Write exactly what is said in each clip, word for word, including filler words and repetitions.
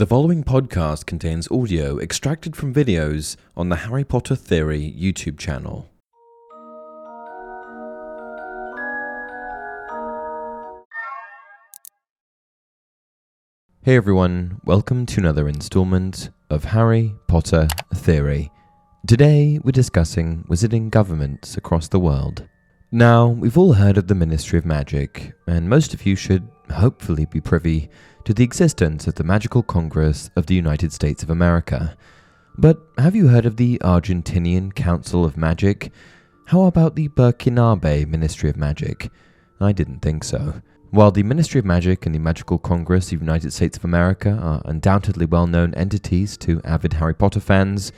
The following podcast contains audio extracted from videos on the Harry Potter Theory YouTube channel. Hey everyone, welcome to another installment of Harry Potter Theory. Today we're discussing wizarding governments across the world. Now, we've all heard of the Ministry of Magic, and most of you should hopefully be privy to the existence of the Magical Congress of the United States of America. But have you heard of the Argentinian Council of Magic? How about the Burkinabé Ministry of Magic? I didn't think so. While the Ministry of Magic and the Magical Congress of the United States of America are undoubtedly well-known entities to avid Harry Potter fans,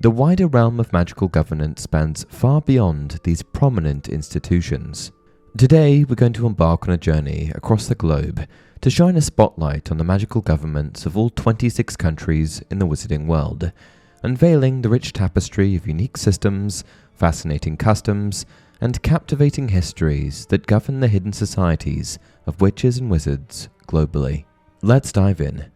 the wider realm of magical governance spans far beyond these prominent institutions. Today, we're going to embark on a journey across the globe to shine a spotlight on the magical governments of all twenty-six countries in the wizarding world, unveiling the rich tapestry of unique systems, fascinating customs, and captivating histories that govern the hidden societies of witches and wizards globally. Let's dive in.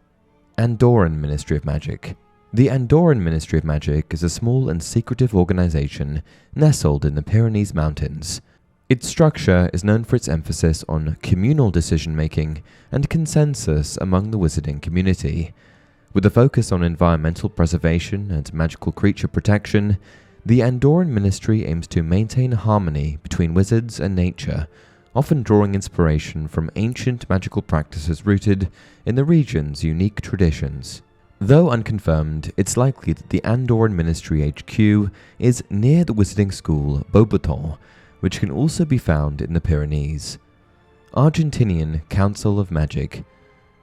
Andorran Ministry of Magic. The Andorran Ministry of Magic is a small and secretive organization nestled in the Pyrenees Mountains. Its structure is known for its emphasis on communal decision-making and consensus among the wizarding community. With a focus on environmental preservation and magical creature protection, the Andorran Ministry aims to maintain harmony between wizards and nature, often drawing inspiration from ancient magical practices rooted in the region's unique traditions. Though unconfirmed, it's likely that the Andorran Ministry H Q is near the wizarding school Beauxbatons, which can also be found in the Pyrenees. Argentinian Council of Magic.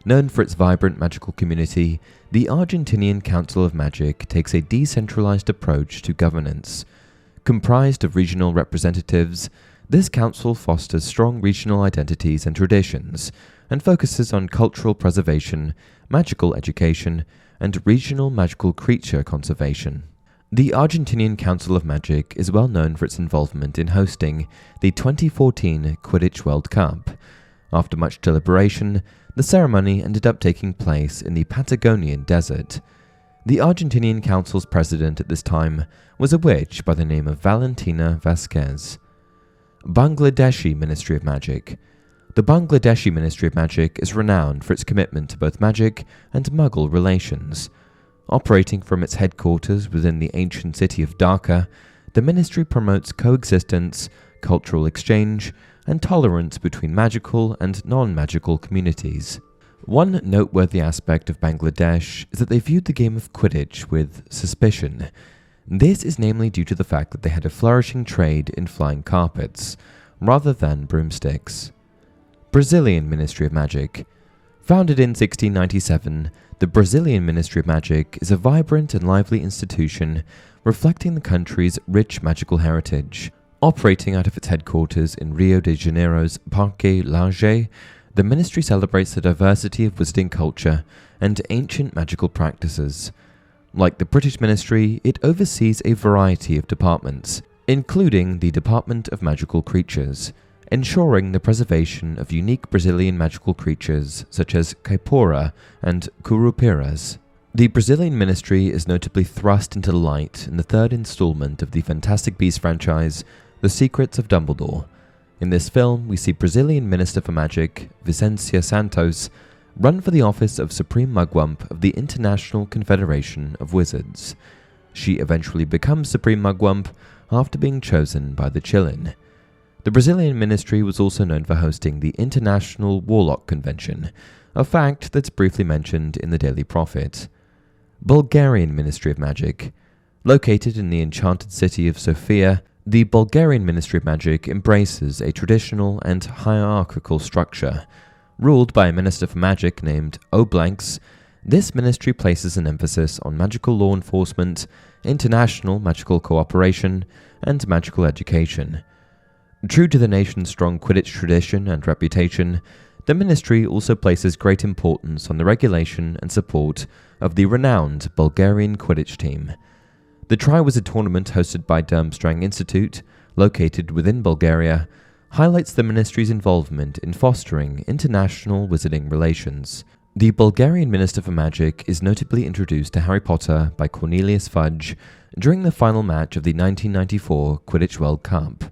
Known for its vibrant magical community, the Argentinian Council of Magic takes a decentralized approach to governance. Comprised of regional representatives, this council fosters strong regional identities and traditions, and focuses on cultural preservation, magical education, and regional magical creature conservation. The Argentinian Council of Magic is well known for its involvement in hosting the twenty fourteen Quidditch World Cup. After much deliberation, the ceremony ended up taking place in the Patagonian desert. The Argentinian Council's president at this time was a witch by the name of Valentina Vasquez. Bangladeshi Ministry of Magic. The Bangladeshi Ministry of Magic is renowned for its commitment to both magic and Muggle relations. Operating from its headquarters within the ancient city of Dhaka, the ministry promotes coexistence, cultural exchange, and tolerance between magical and non-magical communities. One noteworthy aspect of Bangladesh is that they viewed the game of Quidditch with suspicion. This is namely due to the fact that they had a flourishing trade in flying carpets, rather than broomsticks. Brazilian Ministry of Magic. Founded in sixteen ninety-seven, the Brazilian Ministry of Magic is a vibrant and lively institution reflecting the country's rich magical heritage. Operating out of its headquarters in Rio de Janeiro's Parque Laje, the ministry celebrates the diversity of wizarding culture and ancient magical practices. Like the British Ministry, it oversees a variety of departments, including the Department of Magical Creatures, ensuring the preservation of unique Brazilian magical creatures such as Caipora and Curupiras. The Brazilian ministry is notably thrust into light in the third installment of the Fantastic Beasts franchise, The Secrets of Dumbledore. In this film, we see Brazilian Minister for Magic, Vicencia Santos, run for the office of Supreme Mugwump of the International Confederation of Wizards. She eventually becomes Supreme Mugwump after being chosen by the Chilin. The Brazilian ministry was also known for hosting the International Warlock Convention, a fact that's briefly mentioned in the Daily Prophet. Bulgarian Ministry of Magic. Located in the enchanted city of Sofia, the Bulgarian Ministry of Magic embraces a traditional and hierarchical structure. Ruled by a minister for magic named Oblanks, this ministry places an emphasis on magical law enforcement, international magical cooperation, and magical education. True to the nation's strong Quidditch tradition and reputation, the ministry also places great importance on the regulation and support of the renowned Bulgarian Quidditch team. The Triwizard Tournament hosted by Durmstrang Institute, located within Bulgaria, highlights the ministry's involvement in fostering international wizarding relations. The Bulgarian Minister for Magic is notably introduced to Harry Potter by Cornelius Fudge during the final match of the nineteen ninety-four Quidditch World Cup.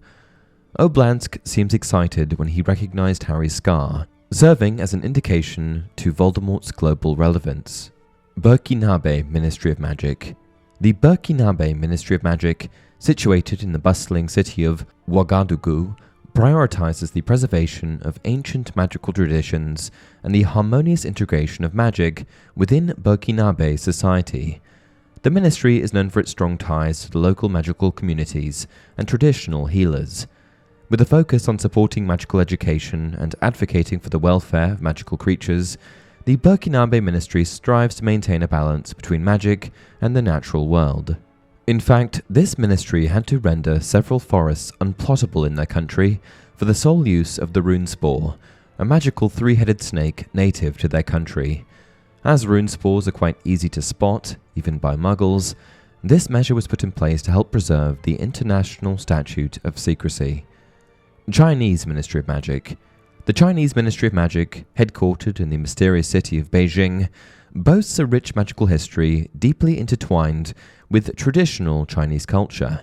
Oblanks seems excited when he recognized Harry's scar, serving as an indication to Voldemort's global relevance. Burkinabé Ministry of Magic. The Burkinabé Ministry of Magic, situated in the bustling city of Ouagadougou, prioritizes the preservation of ancient magical traditions and the harmonious integration of magic within Burkinabé society. The ministry is known for its strong ties to the local magical communities and traditional healers. With a focus on supporting magical education and advocating for the welfare of magical creatures, the Burkinabé Ministry strives to maintain a balance between magic and the natural world. In fact, this ministry had to render several forests unplottable in their country for the sole use of the rune spore, a magical three-headed snake native to their country. As rune spores are quite easy to spot, even by muggles, this measure was put in place to help preserve the international statute of secrecy. Chinese Ministry of Magic. The Chinese Ministry of Magic, headquartered in the mysterious city of Beijing, boasts a rich magical history deeply intertwined with traditional Chinese culture.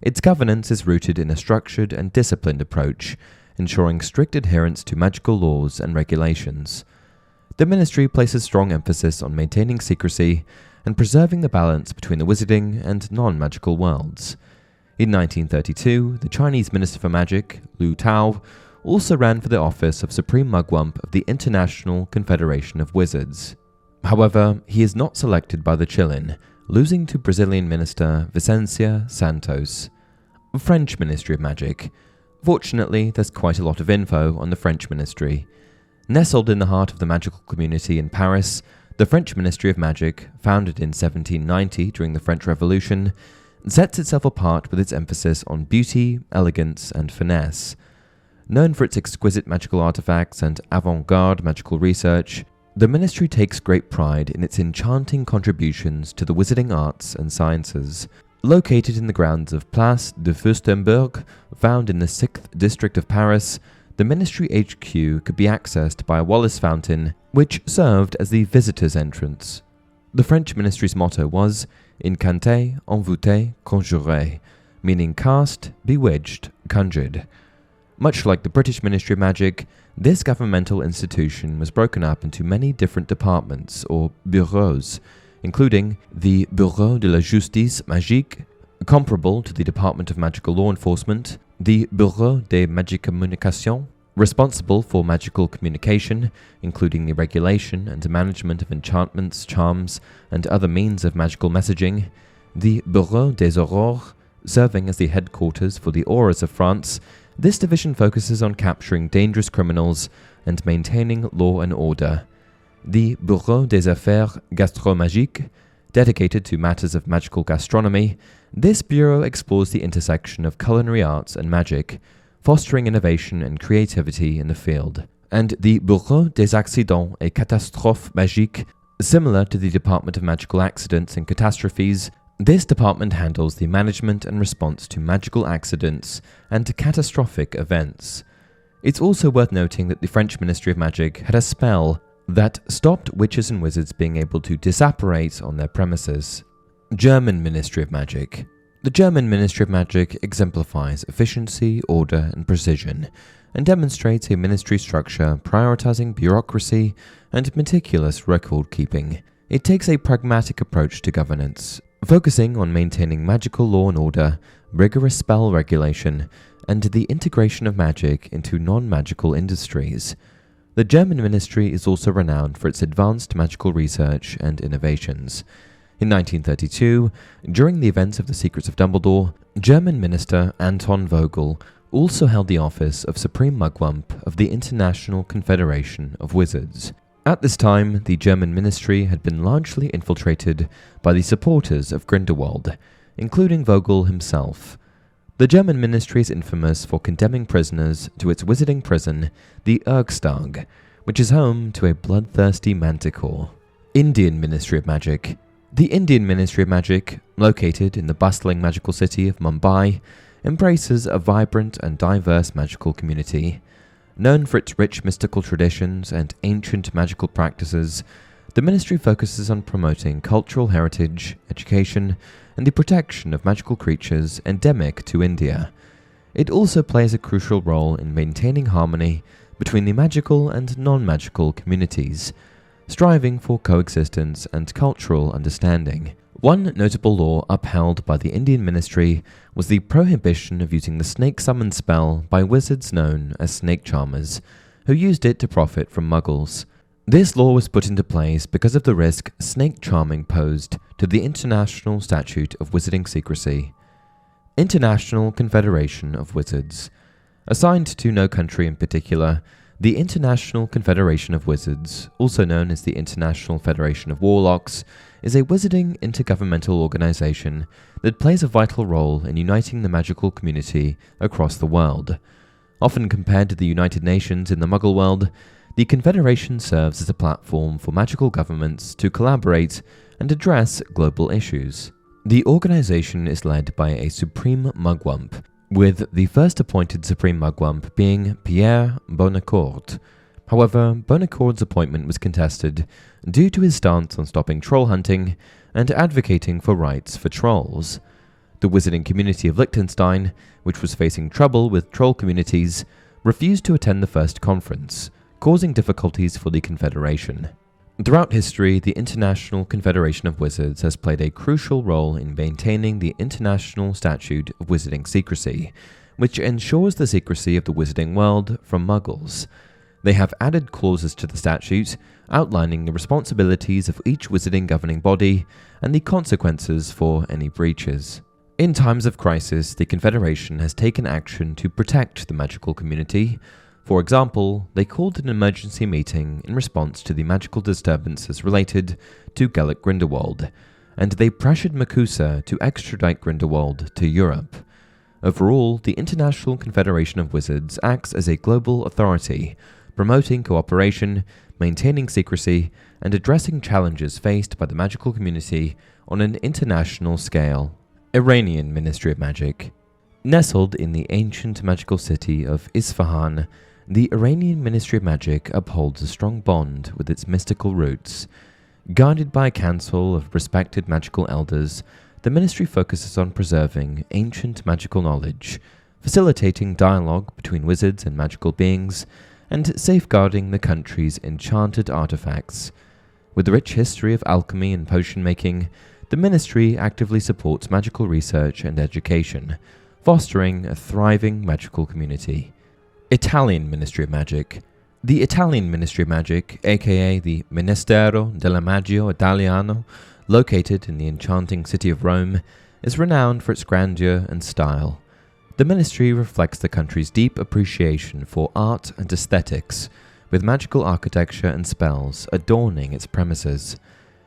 Its governance is rooted in a structured and disciplined approach, ensuring strict adherence to magical laws and regulations. The ministry places strong emphasis on maintaining secrecy and preserving the balance between the wizarding and non-magical worlds. In nineteen thirty-two, the Chinese Minister for Magic, Liu Tao, also ran for the office of Supreme Mugwump of the International Confederation of Wizards. However, he is not selected by the Chilin, losing to Brazilian Minister Vicencia Santos. French Ministry of Magic. Fortunately, there's quite a lot of info on the French Ministry. Nestled in the heart of the magical community in Paris, the French Ministry of Magic, founded in seventeen ninety during the French Revolution, sets itself apart with its emphasis on beauty, elegance, and finesse. Known for its exquisite magical artifacts and avant-garde magical research, the ministry takes great pride in its enchanting contributions to the wizarding arts and sciences. Located in the grounds of Place de Fürstenberg, found in the sixth district of Paris, the ministry H Q could be accessed by a Wallace fountain, which served as the visitor's entrance. The French ministry's motto was Incanté, envouté, conjuré, meaning cast, bewitched, conjured. Much like the British Ministry of Magic, this governmental institution was broken up into many different departments or bureaus, including the Bureau de la Justice Magique, comparable to the Department of Magical Law Enforcement, the Bureau des Magiques Communications, responsible for magical communication, including the regulation and management of enchantments, charms, and other means of magical messaging, the Bureau des Aurores, serving as the headquarters for the auras of France. This division focuses on capturing dangerous criminals and maintaining law and order. The Bureau des Affaires Gastromagiques, dedicated to matters of magical gastronomy, this bureau explores the intersection of culinary arts and magic, fostering innovation and creativity in the field. And the Bureau des Accidents et Catastrophes Magiques, similar to the Department of Magical Accidents and Catastrophes, this department handles the management and response to magical accidents and catastrophic events. It's also worth noting that the French Ministry of Magic had a spell that stopped witches and wizards being able to disapparate on their premises. German Ministry of Magic. The German Ministry of Magic exemplifies efficiency, order, and precision, and demonstrates a ministry structure prioritizing bureaucracy and meticulous record-keeping. It takes a pragmatic approach to governance, focusing on maintaining magical law and order, rigorous spell regulation, and the integration of magic into non-magical industries. The German ministry is also renowned for its advanced magical research and innovations. In nineteen thirty-two, during the events of The Secrets of Dumbledore, German minister Anton Vogel also held the office of Supreme Mugwump of the International Confederation of Wizards. At this time, the German ministry had been largely infiltrated by the supporters of Grindelwald, including Vogel himself. The German ministry is infamous for condemning prisoners to its wizarding prison, the Urgstag, which is home to a bloodthirsty manticore. Indian Ministry of Magic. The Indian Ministry of Magic, located in the bustling magical city of Mumbai, embraces a vibrant and diverse magical community. Known for its rich mystical traditions and ancient magical practices, the ministry focuses on promoting cultural heritage, education, and the protection of magical creatures endemic to India. It also plays a crucial role in maintaining harmony between the magical and non-magical communities, striving for coexistence and cultural understanding. One notable law upheld by the Indian ministry was the prohibition of using the snake summon spell by wizards known as snake charmers, who used it to profit from muggles. This law was put into place because of the risk snake charming posed to the International Statute of Wizarding Secrecy. International Confederation of Wizards. Assigned to no country in particular, the International Confederation of Wizards, also known as the International Federation of Warlocks, is a wizarding intergovernmental organization that plays a vital role in uniting the magical community across the world. Often compared to the United Nations in the Muggle world, the Confederation serves as a platform for magical governments to collaborate and address global issues. The organization is led by a Supreme Mugwump, with the first appointed Supreme Mugwump being Pierre Bonnecourt. However, Bonnecourt's appointment was contested due to his stance on stopping troll hunting and advocating for rights for trolls. The wizarding community of Liechtenstein, which was facing trouble with troll communities, refused to attend the first conference, causing difficulties for the Confederation. Throughout history, the International Confederation of Wizards has played a crucial role in maintaining the International Statute of Wizarding Secrecy, which ensures the secrecy of the wizarding world from muggles. They have added clauses to the statute, outlining the responsibilities of each wizarding governing body and the consequences for any breaches. In times of crisis, the Confederation has taken action to protect the magical community. For example, they called an emergency meeting in response to the magical disturbances related to Gellert Grindelwald, and they pressured Makusa to extradite Grindelwald to Europe. Overall, the International Confederation of Wizards acts as a global authority, promoting cooperation, maintaining secrecy, and addressing challenges faced by the magical community on an international scale. Iranian Ministry of Magic. Nestled in the ancient magical city of Isfahan, the Iranian Ministry of Magic upholds a strong bond with its mystical roots. Guided by a council of respected magical elders, the ministry focuses on preserving ancient magical knowledge, facilitating dialogue between wizards and magical beings, and safeguarding the country's enchanted artifacts. With the rich history of alchemy and potion making, the ministry actively supports magical research and education, fostering a thriving magical community. Italian Ministry of Magic. The Italian Ministry of Magic, aka the Ministero della Magia Italiano, located in the enchanting city of Rome, is renowned for its grandeur and style. The ministry reflects the country's deep appreciation for art and aesthetics, with magical architecture and spells adorning its premises.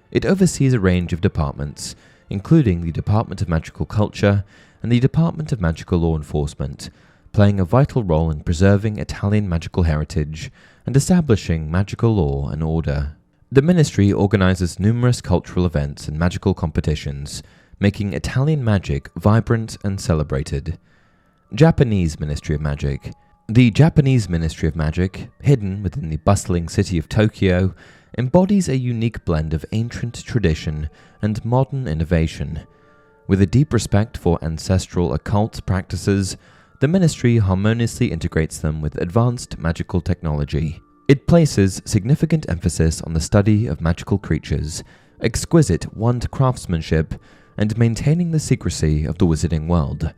It oversees a range of departments, including the Department of Magical Culture and the Department of Magical Law Enforcement, playing a vital role in preserving Italian magical heritage and establishing magical law and order. The ministry organizes numerous cultural events and magical competitions, making Italian magic vibrant and celebrated. Japanese Ministry of Magic. The Japanese Ministry of Magic, hidden within the bustling city of Tokyo, embodies a unique blend of ancient tradition and modern innovation. With a deep respect for ancestral occult practices, the ministry harmoniously integrates them with advanced magical technology. It places significant emphasis on the study of magical creatures, exquisite wand craftsmanship, and maintaining the secrecy of the wizarding world.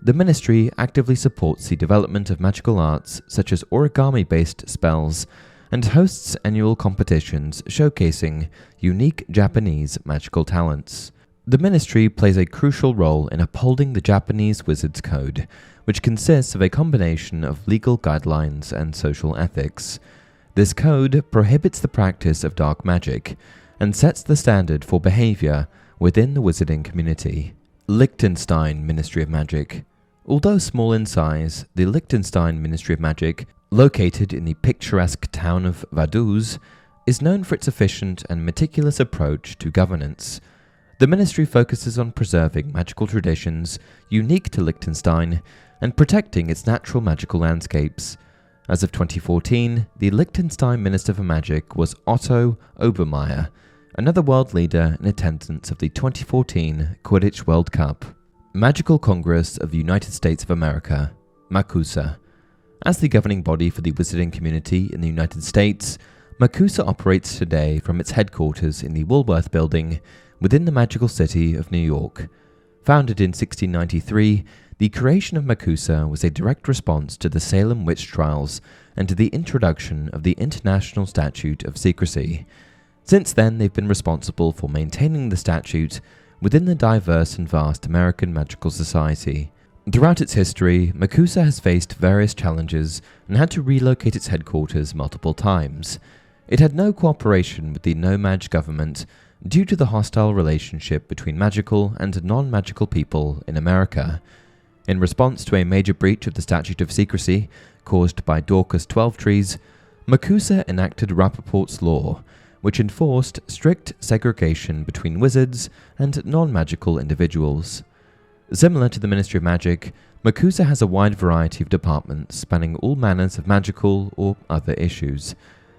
The ministry actively supports the development of magical arts such as origami-based spells and hosts annual competitions showcasing unique Japanese magical talents. The ministry plays a crucial role in upholding the Japanese Wizards Code, which consists of a combination of legal guidelines and social ethics. This code prohibits the practice of dark magic and sets the standard for behavior within the wizarding community. Liechtenstein Ministry of Magic. Although small in size, the Liechtenstein Ministry of Magic, located in the picturesque town of Vaduz, is known for its efficient and meticulous approach to governance. The ministry focuses on preserving magical traditions unique to Liechtenstein and protecting its natural magical landscapes. As of twenty fourteen, the Liechtenstein Minister for Magic was Otto Obermeier, another world leader in attendance of the twenty fourteen Quidditch World Cup. Magical Congress of the United States of America, MACUSA. As the governing body for the wizarding community in the United States, MACUSA operates today from its headquarters in the Woolworth Building within the magical city of New York. Founded in sixteen ninety-three, the creation of MACUSA was a direct response to the Salem witch trials and to the introduction of the International Statute of Secrecy. Since then, they've been responsible for maintaining the statute within the diverse and vast American magical society. Throughout its history, MACUSA has faced various challenges and had to relocate its headquarters multiple times. It had no cooperation with the NOMAG government due to the hostile relationship between magical and non-magical people in America. In response to a major breach of the Statute of Secrecy caused by Dorcas Twelvetrees, MACUSA enacted Rappaport's Law, which enforced strict segregation between wizards and non-magical individuals. Similar to the Ministry of Magic, MACUSA has a wide variety of departments spanning all manners of magical or other issues.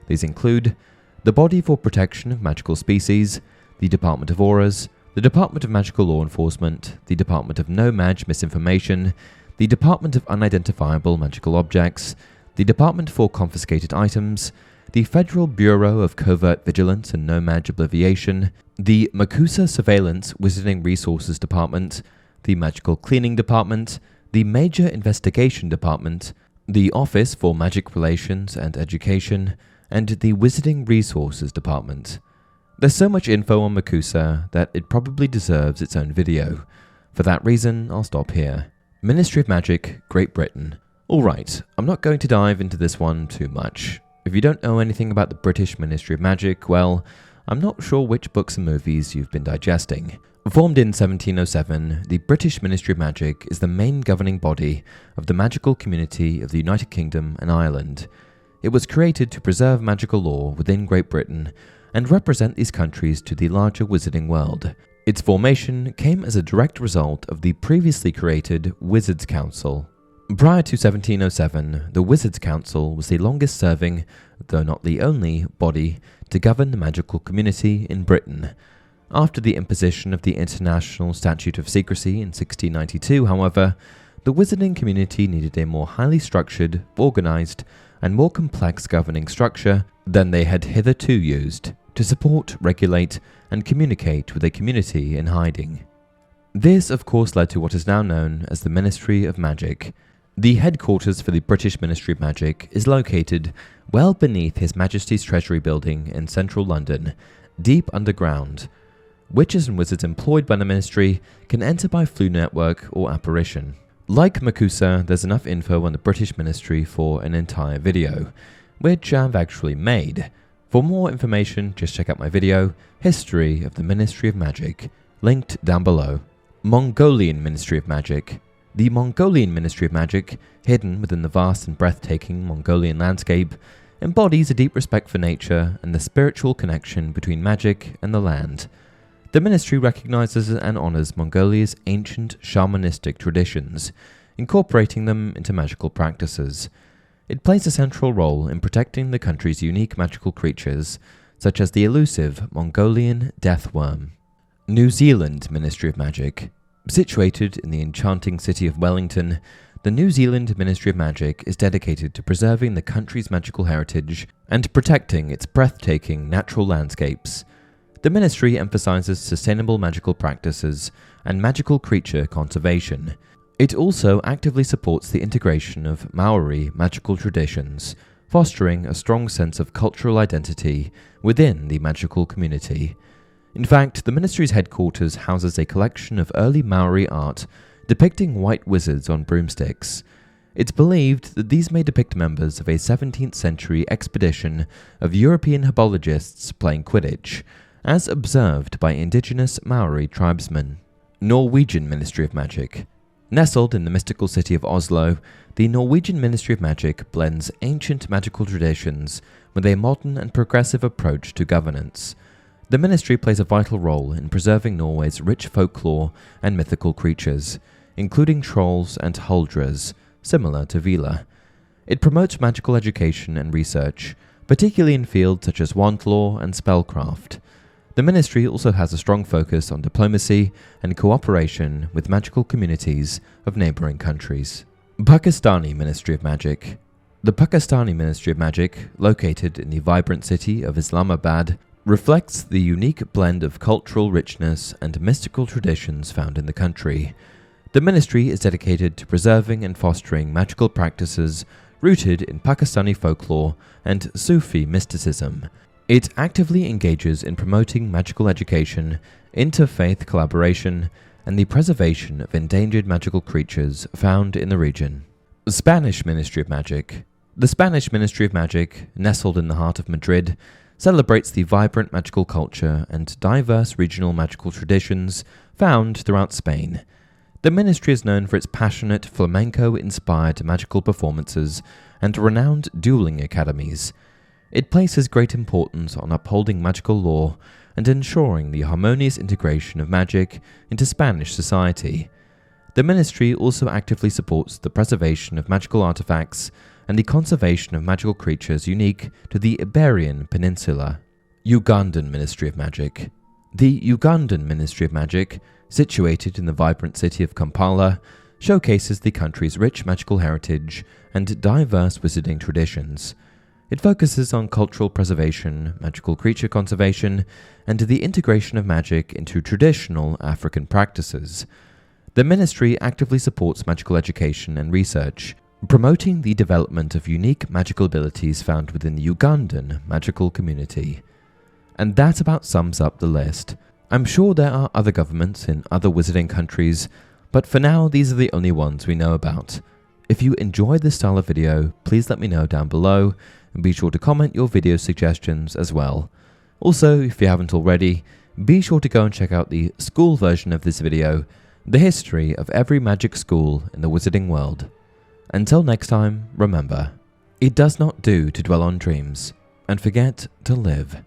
These include the Body for Protection of Magical Species, the Department of Auras, the Department of Magical Law Enforcement, the Department of No-Mag Misinformation, the Department of Unidentifiable Magical Objects, the Department for Confiscated Items, the Federal Bureau of Covert Vigilance and No-Mag Obliviation, the MACUSA Surveillance Wizarding Resources Department, the Magical Cleaning Department, the Major Investigation Department, the Office for Magic Relations and Education, and the Wizarding Resources Department. There's so much info on MACUSA that it probably deserves its own video. For that reason, I'll stop here. Ministry of Magic, Great Britain. Alright, I'm not going to dive into this one too much. If you don't know anything about the British Ministry of Magic, well, I'm not sure which books and movies you've been digesting. Formed in seventeen oh seven, the British Ministry of Magic is the main governing body of the magical community of the United Kingdom and Ireland. It was created to preserve magical law within Great Britain and represent these countries to the larger wizarding world. Its formation came as a direct result of the previously created Wizards' Council. Prior to seventeen oh seven, the Wizards' Council was the longest-serving, though not the only, body to govern the magical community in Britain. After the imposition of the International Statute of Secrecy in sixteen ninety-two, however, the wizarding community needed a more highly structured, organized, and more complex governing structure than they had hitherto used to support, regulate, and communicate with a community in hiding. This, of course, led to what is now known as the Ministry of Magic. The headquarters for the British Ministry of Magic is located well beneath His Majesty's Treasury Building in central London, deep underground. Witches and wizards employed by the ministry can enter by flu network or apparition. Like MACUSA, there's enough info on the British Ministry for an entire video, which I've actually made. For more information, just check out my video, History of the Ministry of Magic, linked down below. Mongolian Ministry of Magic. The Mongolian Ministry of Magic, hidden within the vast and breathtaking Mongolian landscape, embodies a deep respect for nature and the spiritual connection between magic and the land. The ministry recognizes and honors Mongolia's ancient shamanistic traditions, incorporating them into magical practices. It plays a central role in protecting the country's unique magical creatures, such as the elusive Mongolian deathworm. New Zealand Ministry of Magic. Situated in the enchanting city of Wellington, the New Zealand Ministry of Magic is dedicated to preserving the country's magical heritage and protecting its breathtaking natural landscapes. The ministry emphasizes sustainable magical practices and magical creature conservation. It also actively supports the integration of Maori magical traditions, fostering a strong sense of cultural identity within the magical community. In fact, the ministry's headquarters houses a collection of early Maori art depicting white wizards on broomsticks. It's believed that these may depict members of a seventeenth century expedition of European herbologists playing Quidditch, as observed by indigenous Maori tribesmen. Norwegian Ministry of Magic. Nestled in the mystical city of Oslo, the Norwegian Ministry of Magic blends ancient magical traditions with a modern and progressive approach to governance. The ministry plays a vital role in preserving Norway's rich folklore and mythical creatures, including trolls and huldras, similar to Vila. It promotes magical education and research, particularly in fields such as wand law and spellcraft. The ministry also has a strong focus on diplomacy and cooperation with magical communities of neighboring countries. Pakistani Ministry of Magic. The Pakistani Ministry of Magic, located in the vibrant city of Islamabad, reflects the unique blend of cultural richness and mystical traditions found in the country. The ministry is dedicated to preserving and fostering magical practices rooted in Pakistani folklore and Sufi mysticism. It actively engages in promoting magical education, interfaith collaboration, and the preservation of endangered magical creatures found in the region. The Spanish Ministry of Magic. The Spanish Ministry of Magic, nestled in the heart of Madrid, celebrates the vibrant magical culture and diverse regional magical traditions found throughout Spain. The ministry is known for its passionate flamenco-inspired magical performances and renowned dueling academies. It places great importance on upholding magical law and ensuring the harmonious integration of magic into Spanish society. The ministry also actively supports the preservation of magical artifacts and the conservation of magical creatures unique to the Iberian Peninsula. Ugandan Ministry of Magic. The Ugandan Ministry of Magic, situated in the vibrant city of Kampala, showcases the country's rich magical heritage and diverse wizarding traditions. It focuses on cultural preservation, magical creature conservation, and the integration of magic into traditional African practices. The ministry actively supports magical education and research, promoting the development of unique magical abilities found within the Ugandan magical community. And that about sums up the list. I'm sure there are other governments in other wizarding countries, but for now these are the only ones we know about. If you enjoyed this style of video, please let me know down below, and be sure to comment your video suggestions as well. Also, if you haven't already, be sure to go and check out the school version of this video, the history of every magic school in the wizarding world. Until next time, remember, it does not do to dwell on dreams, and forget to live.